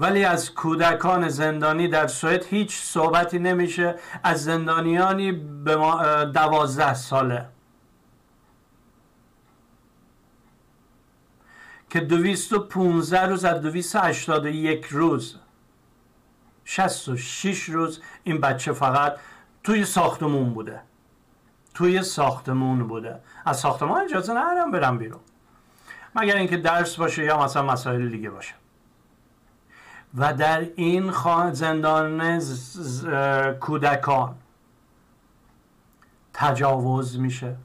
ولی از کودکان زندانی در سوئد هیچ صحبتی نمیشه، از زندانیانی 12 ساله که 215 روز از 281 روز 66 روز این بچه فقط توی ساختمون بوده، توی ساختمون بوده. از ساختمان اجازه ندارم برم بیرون، مگر اینکه درس باشه یا مثلا مسائل دیگه باشه. و در این زندان کودکان تجاوز میشه.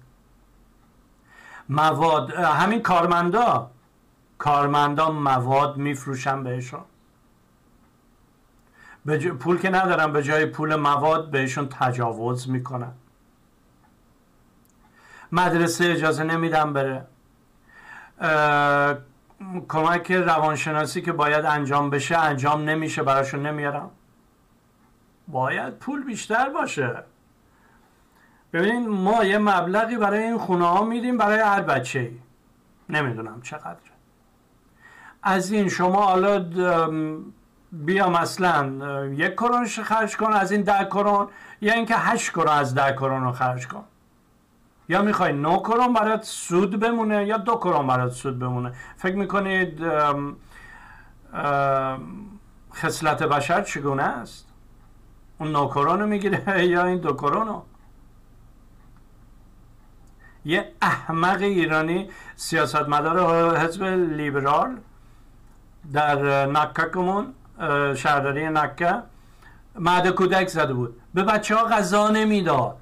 مواد، همین کارمندا مواد میفروشن بهشون، پول که ندارن، به جای پول مواد بهشون تجاوز میکنن. مدرسه اجازه نمیدن بره، کمک روانشناسی که باید انجام بشه انجام نمیشه، براشون نمیارم، باید پول بیشتر باشه. ببینید ما یه مبلغی برای این خونه ها میدیم، برای هر بچه ای نمیدونم چقدر از این. شما حالا بیا مثلا 1 کرون خرج کن از این 10 کرون، یا اینکه 8 کرون از 10 کرون رو خرج کن، یا میخوای 9 کرون برات سود بمونه، یا 2 کرون برات سود بمونه. فکر میکنید خصلت بشر چگونه است؟ اون 9 کرون رو میگیره یا این 2 کرون رو؟ یه احمق ایرانی سیاستمدار حزب لیبرال در نکه کمون، شهرداری نکه، مهد کودک زده بود، به بچه ها غذا نمیداد،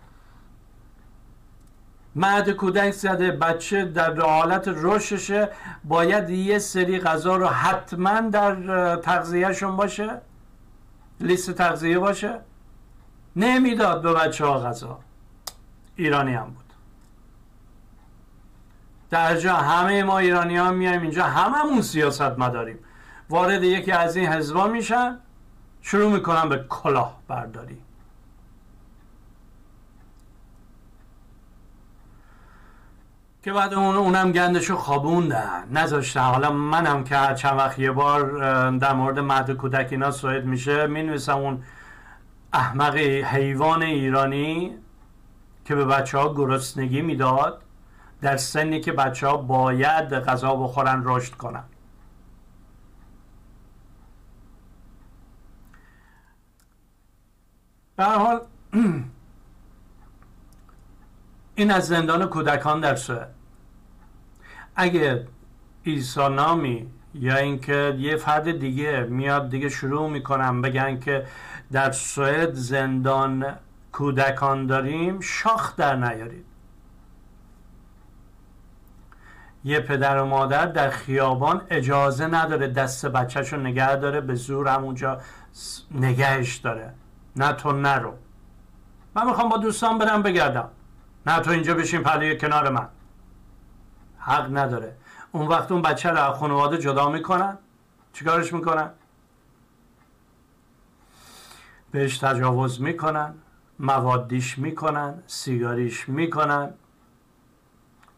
مهد کودک زده، بچه در حالت رشدشه، باید یه سری غذا رو حتما در تغذیهشون باشه، لیست تغذیه باشه. نمیداد به بچه ها غذا، ایرانی هم بود در جا. همه ما ایرانی ها میایم اینجا، هممون سیاست مداریم، وارد یکی از این حزبا میشن، شروع میکنن به کلاه برداری. که بعد اونم گندشو خوابوندن، نذاشتن. حالا منم که چند وقت یه بار در مورد مهد کودک اینا صحبت میشه، مینویسم اون احمق حیوان ایرانی که به بچه ها گرسنگی میداد در سنی که بچه ها باید غذا بخورن، رشد کنن. به هر حال این از زندان کودکان در سوئد. اگه عیسی نامی یا اینکه یه فرد دیگه میاد دیگه شروع میکنم بگن که در سوئد زندان کودکان داریم، شاخ در نیارید. یه پدر و مادر در خیابان اجازه نداره دست بچه‌شو نگه داره، به زور همونجا نگهش داره، نه تو نرو، من میخوام با دوستان برم بگردم، نه تو اینجا بشین پلوی کنار من، حق نداره. اون وقت اون بچه رو خانواده جدا میکنن، چیکارش میکنن؟ بهش تجاوز میکنن، موادیش میکنن، سیگاریش میکنن،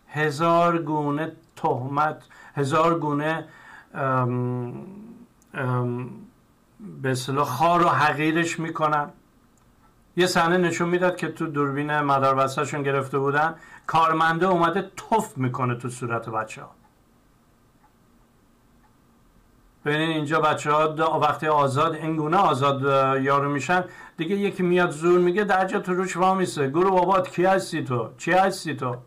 هزار گونه تهمت، هزار گونه به اصطلاح خار و حقیرش میکنن. یه صحنه نشون میداد که تو دوربین مداربسته‌شون گرفته بودن، کارمنده اومده تف میکنه تو صورت بچه ها. ببینید اینجا بچه ها وقتی آزاد اینگونه آزاد یارو میشن دیگه، یکی میاد زور میگه درجا تو روش وامیسه، گروه بابات کی هستی تو؟ چی هستی تو؟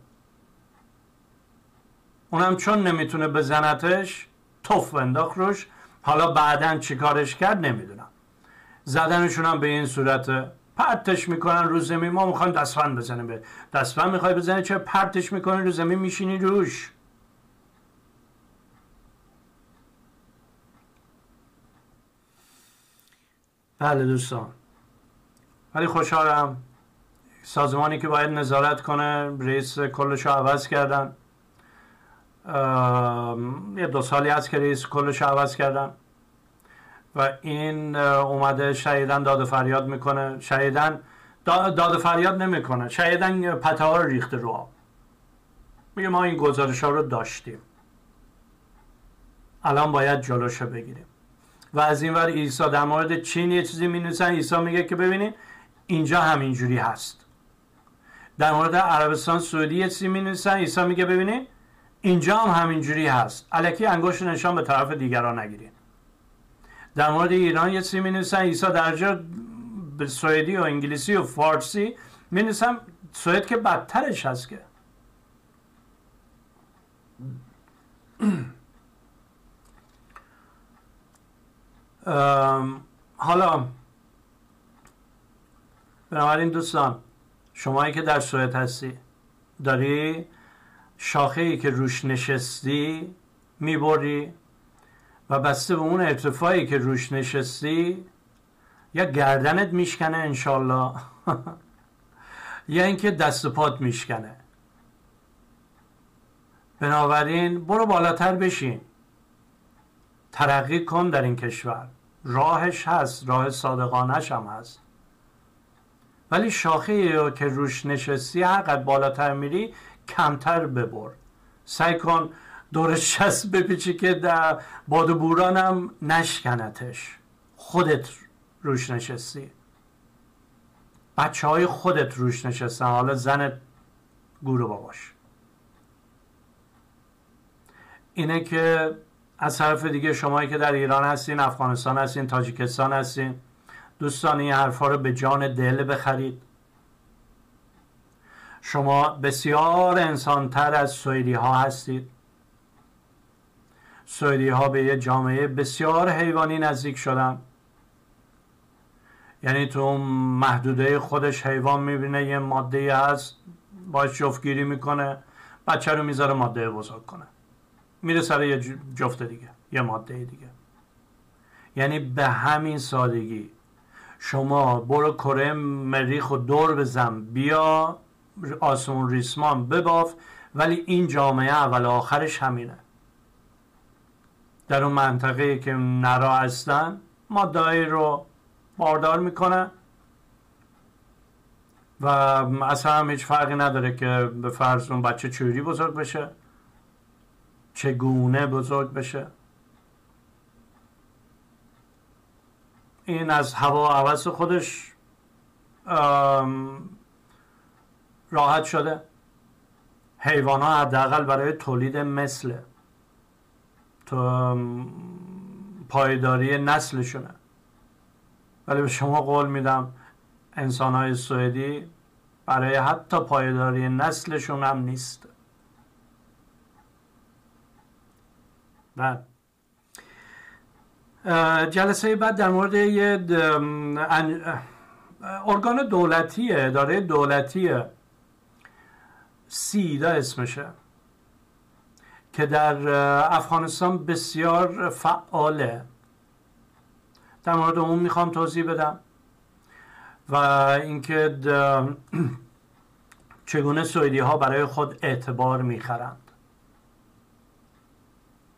اونم چون نمیتونه بزنتش تف انداخت روش. حالا بعدن چی کارش کرد نمیدونم، زدنشون هم به این صورته، پرتش میکنن رو زمین. ما میخوایم دستفند بزنیم، به دستفند میخوای بزنی چه پرتش میکنی رو زمین، میشینی روش. بله دوستان، ولی خوشحالم سازمانی که باید نظارت کنه رئیس کلشو عوض کردن. یه دو سالی هست که رئیس کلشو عوض کردن و این اومده شهیدن داد و فریاد میکنه. شهیدن داد و فریاد نمیکنه، شهیدن پته ها رو ریخته رو آب، میگه ما این گزارش ها رو داشتیم، الان باید جلوشو بگیریم. و از این ور عیسی در مورد چین یه چیزی مینویسن، عیسی میگه که ببینید اینجا همینجوری هست. در مورد عربستان سعودی یه چیزی مینویسن، عیسی میگه ببینید اینجا هم همینجوری هست، الکی انگشت نشان به طرف دیگران نگیرید. در مورد ایران یه چیزی می‌نویسن، عیسی درجا به سوئدی و انگلیسی و فارسی می‌نویسن، سوئد که بدترش هست. که حالا بنابراین دوستان، شمایی که در سوئد هستی، داری شاخه‌ای که روش نشستی می‌بری و بسته به اون ارتفاعی که روش نشستی یا گردنت میشکنه انشالله یا اینکه دست و پات میشکنه. بنابراین برو بالاتر بشین، ترقی کن در این کشور، راهش هست، راه صادقانش هم هست. ولی شاخه که روش نشستی هرقدر بالاتر میری کمتر ببر، سعی کن دورش چسب بپیچی که در باد و بورانم نشکنتش. خودت روش نشستی، بچه های خودت روش نشستن، حالا زنت گورو باباش. اینه که از طرف دیگه شمایی که در ایران هستین، افغانستان هستین، تاجیکستان هستین، دوستان این حرفا رو به جان دل بخرید. شما بسیار انسانتر از سوئدی ها هستید. سوئدی ها به یه جامعه بسیار حیوانی نزدیک شدن، یعنی تو محدوده خودش حیوان میبینه، یه ماده هست باعث جفتگیری میکنه، بچه رو میذاره ماده بزرگ کنه، میره سر یه جفت دیگه، یه ماده دیگه. یعنی به همین سادگی شما برو کره مریخ و دور بزن، بیا آسمون ریسمان بباف، ولی این جامعه اول آخرش همینه. در اون منطقه که نرا هستن ماده‌ای رو باردار میکنه و اصلا هم هیچ فرقی نداره که به فرض اون بچه چوری بزرگ بشه، چگونه بزرگ بشه. این از هوا و هوس خودش راحت شده. حیوان ها حداقل برای تولید مثل تو پایداری نسلشونه، ولی به شما قول میدم انسان های سوئدی برای حتی پایداری نسلشون هم نیست. بله، جلسه بعد در مورد یه ارگان دولتیه، اداره دولتیه، سیدا اسمشه، که در افغانستان بسیار فعاله. در مورد اون میخوام توضیح بدم و اینکه چگونه سوئدی ها برای خود اعتبار میخرند.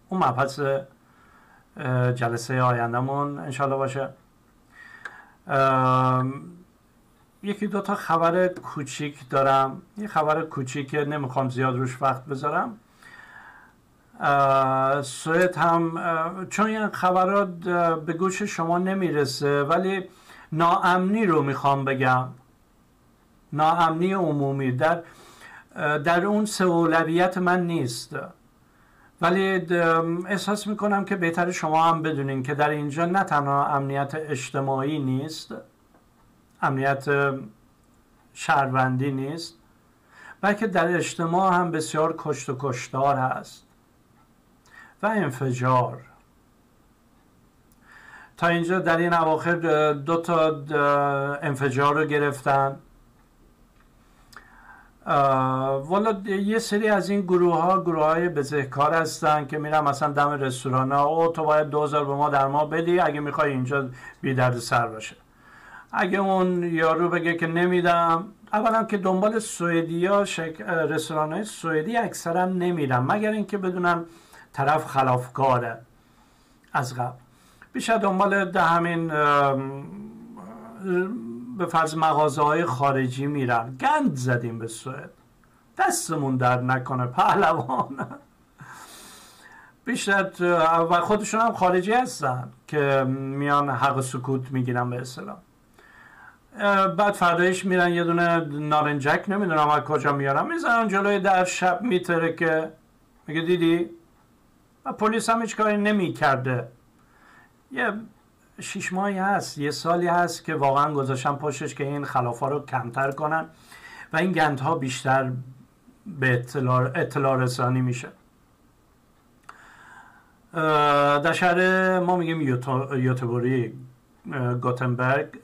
اون مبحث جلسه آیندمون انشالله باشه. یکی دو تا خبر کوچیک دارم، یه خبر کوچیک که نمیخوام زیاد روش وقت بذارم. سوئد هم چون این خبرات به گوش شما نمیرسه، ولی ناامنی رو میخوام بگم، ناامنی عمومی در اون سه اولویت من نیست، ولی احساس میکنم که بهتر شما هم بدونین که در اینجا نه تنها امنیت اجتماعی نیست، امنیت شهروندی نیست، بلکه در اجتماع هم بسیار کشت و کشتار هست و انفجار. تا اینجا در این اواخر دو تا انفجار رو گرفتن. والا یه سری از این گروه های بزهکار هستن که میرن مثلا دم رستوران ها، او تو باید 2000 به ما در ما بدی اگه میخوای اینجا بی درد سر باشه. اگه اون یارو بگه که نمیدم، اولا که دنبال سوئدی ها رستوران های سوئدی اکثرا نمیرن مگر اینکه بدونن طرف خلافکاره از قبل، بیشتر دنبال همین به فرض مغازه های خارجی میرن. گند زدیم به سوئد، دستمون در نکنه پهلوان. بیشتر و خودشون هم خارجی هستن که میان حق سکوت میگیرن به اصطلاح، بعد فردایش میرن یه دونه نارنجک نمیدونم از کجا میارن میزنن جلوی در، شب میتره که میگه دیدی، و پلیس هم هیچ کاری نمی کرده. یه 6 ماهی هست، یه سالی هست که واقعا گذاشتن پشتش که این خلافا رو کمتر کنن و این گندها بیشتر به اطلاع رسانی میشه. در شهر ما میگیم یوتبوری، گوتنبرگ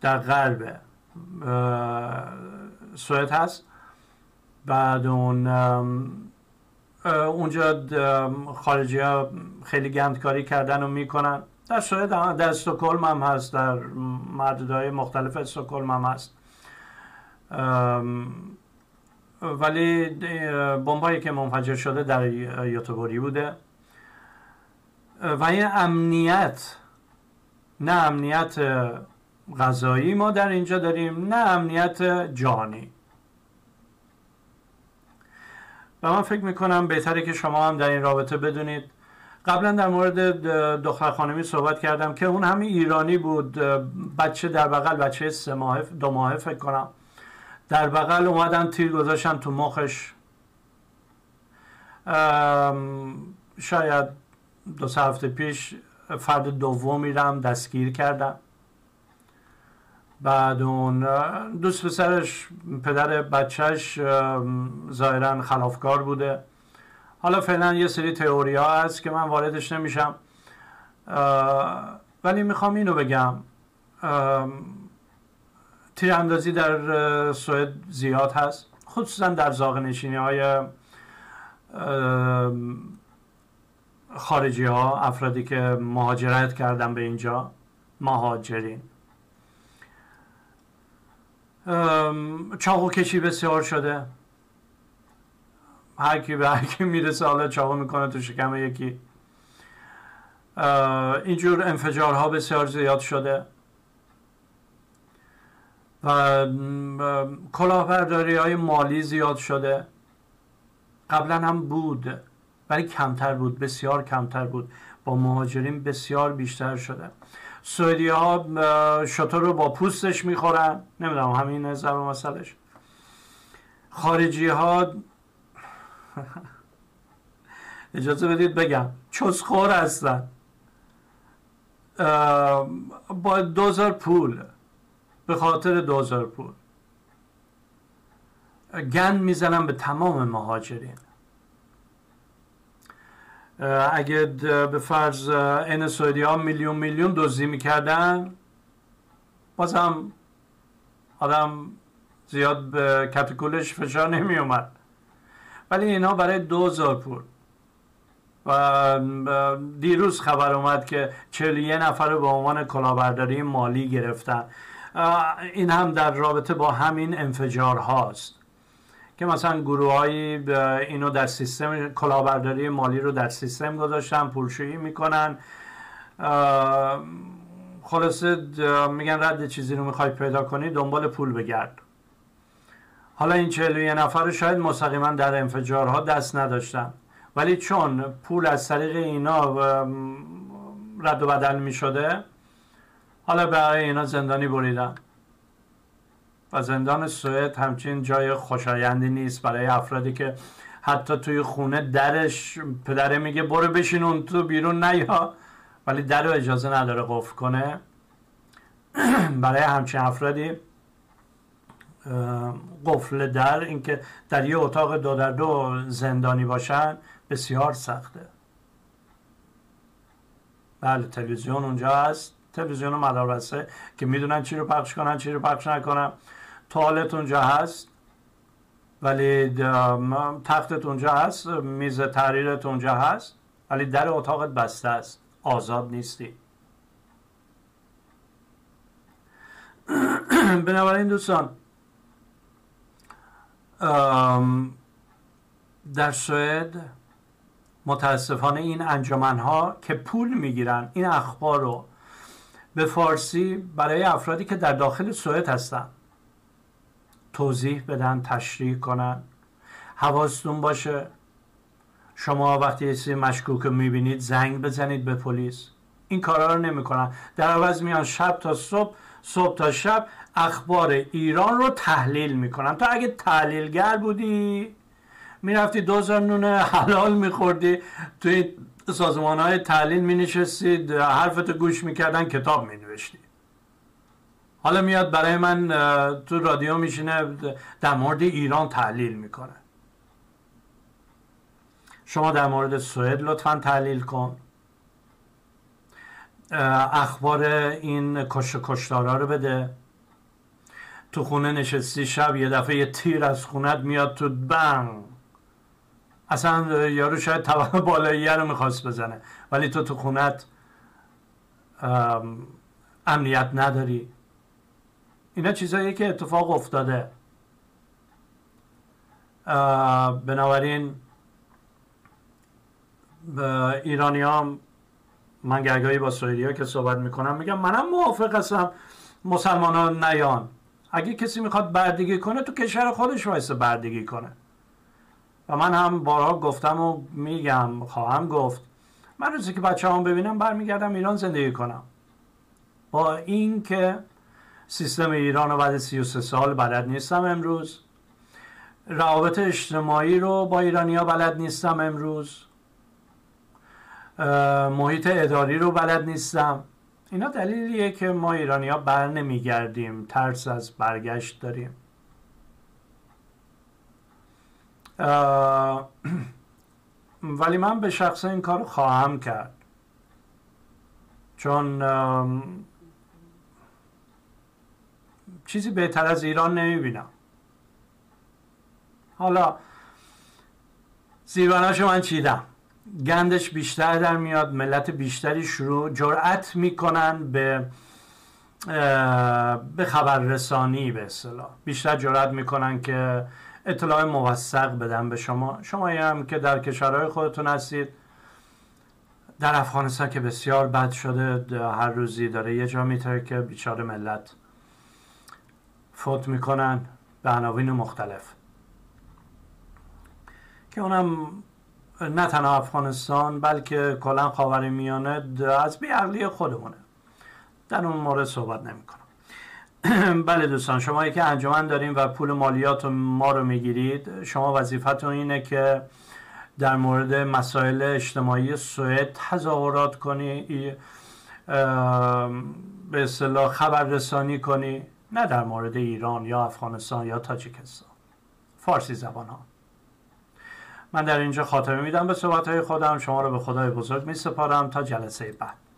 در غرب سوئد هست. بعد اونجا خارجی ها خیلی گندکاری کردن و میکنن. در سوئد هم، در استکهلم هم هست، در محدودهای مختلف استکهلم هم هست، ولی بمبایی که منفجر شده در یوتبوری بوده. و این امنیت، نه امنیت غذایی ما در اینجا داریم، نه امنیت جانی. و من فکر میکنم بهتره که شما هم در این رابطه بدونید. قبلا در مورد دختر خانمی صحبت کردم که اون هم ایرانی بود، بچه در بغل، بچه 3 ماهه 2 ماهه فکر کنم، در بغل اومدن تیر گذاشتن تو مخش. شاید 2-3 هفته پیش فرد دومی رم دستگیر کردن. بعد اون دوست پسرش، پدر بچهش ظاهرا خلافکار بوده. حالا فعلا یه سری تئوری ها هست که من واردش نمیشم، ولی میخوام اینو بگم، تیراندازی در سوئد زیاد هست، خصوصا در زاغه‌نشینی‌های خارجی ها، افرادی که مهاجرت کردن به اینجا، مهاجرین. چاقو کشی بسیار شده، هرکی به هرکی میرسه حالا چاقو میکنه تو شکم یکی. اینجور انفجارها بسیار زیاد شده و کلاهبرداری های مالی زیاد شده. قبلا هم بود ولی کمتر بود، بسیار کمتر بود، با مهاجرین بسیار بیشتر شده. سوئدی ها شتر رو با پوستش میخورن، نمیدونم همین ضرب مسئلش. خارجی ها اجازه بدید بگم چسخور هستن، با 2000 پول، به خاطر 2000 پول گند میزنن به تمام مهاجرین. اگه به فرض این سعودی ها میلیون میلیون دزدی میکردن، بازم آدم زیاد به کتکولش فشار نمی اومد، ولی اینا برای 2000 پول. و دیروز خبر اومد که 41 نفر به عنوان کلاهبرداری مالی گرفتن. این هم در رابطه با همین انفجار هاست که مثلا گروهایی اینو در سیستم، کلاهبرداری مالی رو در سیستم گذاشتن، پولشویی میکنن. خلاصه میگن رد چیزی رو میخوای پیدا کنی، دنبال پول بگرد. حالا این 41 نفر شاید مستقیما در انفجارها دست نداشتن، ولی چون پول از طریق اینا رد و بدل میشده، حالا برای اینا زندانی بریدن. و زندان سوئد همچین جای خوشایندی نیست برای افرادی که حتی توی خونه درش پدره میگه برو بشین اون تو بیرون نیا، ولی در رو اجازه نداره قفل کنه. برای همچین افرادی قفل در، اینکه در یه اتاق 2x2 زندانی باشن، بسیار سخته. بله، تلویزیون اونجا هست، تلویزیون و مداربسته که میدونن چی رو پخش کنن چی رو پخش نکنن. توالت اونجا هست ولی تختت اونجا هست، میز تحریرت اونجا هست، ولی در اتاقت بسته است، آزاد نیستی. بنابراین دوستان، در سوئد متاسفانه این انجمن‌ها که پول میگیرن، این اخبار رو به فارسی برای افرادی که در داخل سوئد هستن توضیح بدن، تشریح کنن. حواستون باشه، شما وقتی یه چیزی مشکوک میبینید زنگ بزنید به پلیس. این کارا رو نمیکنن، در عوض میان شب تا صبح، صبح تا شب اخبار ایران رو تحلیل میکنن. تو اگه تحلیلگر بودی میرفتی 2000 نونه حلال میخوردی، توی سازمان های تحلیل می نشستید، حرفتو گوش میکردن، کتاب می نوشتی. حالا میاد برای من تو رادیو میشینه در مورد ایران تحلیل میکنه. شما در مورد سوئد لطفا تحلیل کن، اخبار این کشتارا رو بده. تو خونه نشستی، شب یه دفعه یه تیر از خونت میاد تو، بم، اصلا یارو شاید طبقه بالاییه رو میخواست بزنه، ولی تو خونت امنیت نداری. اینا چیزایی که اتفاق افتاده. بنابراین ایرانی ها، من گرگایی با سوئدی ها که صحبت میکنم میگم منم موافق هستم مسلمان ها نیان. اگه کسی میخواد بردگی کنه تو کشور خودش وایسه بردگی کنه. و من هم بارها گفتم و میگم، خواهم گفت، من روزی که بچه هم ببینم برمیگردم ایران زندگی کنم. با این که سیستم ایران رو بعد 33 سال بلد نیستم امروز، روابط اجتماعی رو با ایرانی ها بلد نیستم امروز، محیط اداری رو بلد نیستم، اینا دلیلیه که ما ایرانی ها بر نمیگردیم، ترس از برگشت داریم. ولی من به شخص این کار خواهم کرد، چون چیزی بهتر از ایران نمیبینم. حالا زیربناشو من چیدم، گندش بیشتر در میاد، ملت بیشتری شروع جرأت میکنن به خبررسانی، به اصطلاح بیشتر جرأت میکنن که اطلاع موثق بدن به شما. شمایی هم که در کشورهای خودتون هستید، در افغانستان که بسیار بد شده، هر روزی داره یه جا میتره که بیچاره ملت فوت میکنن به عناوین مختلف، که اونم نه تنها افغانستان بلکه کلا خاورمیانه از بی‌عقلی خودمونه. در اون مورد صحبت نمیکنم. بله دوستان، شمایی که انجمن دارین و پول مالیات ما رو میگیرید، شما وظیفتون اینه که در مورد مسائل اجتماعی سوئد تظاهرات کنی، به اصطلاح خبررسانی کنی، نه در مورد ایران یا افغانستان یا تاجیکستان، فارسی زبان ها. من در اینجا خاتمه میدم به صحبت های خودم. شما رو به خدای بزرگ میسپارم تا جلسه بعد.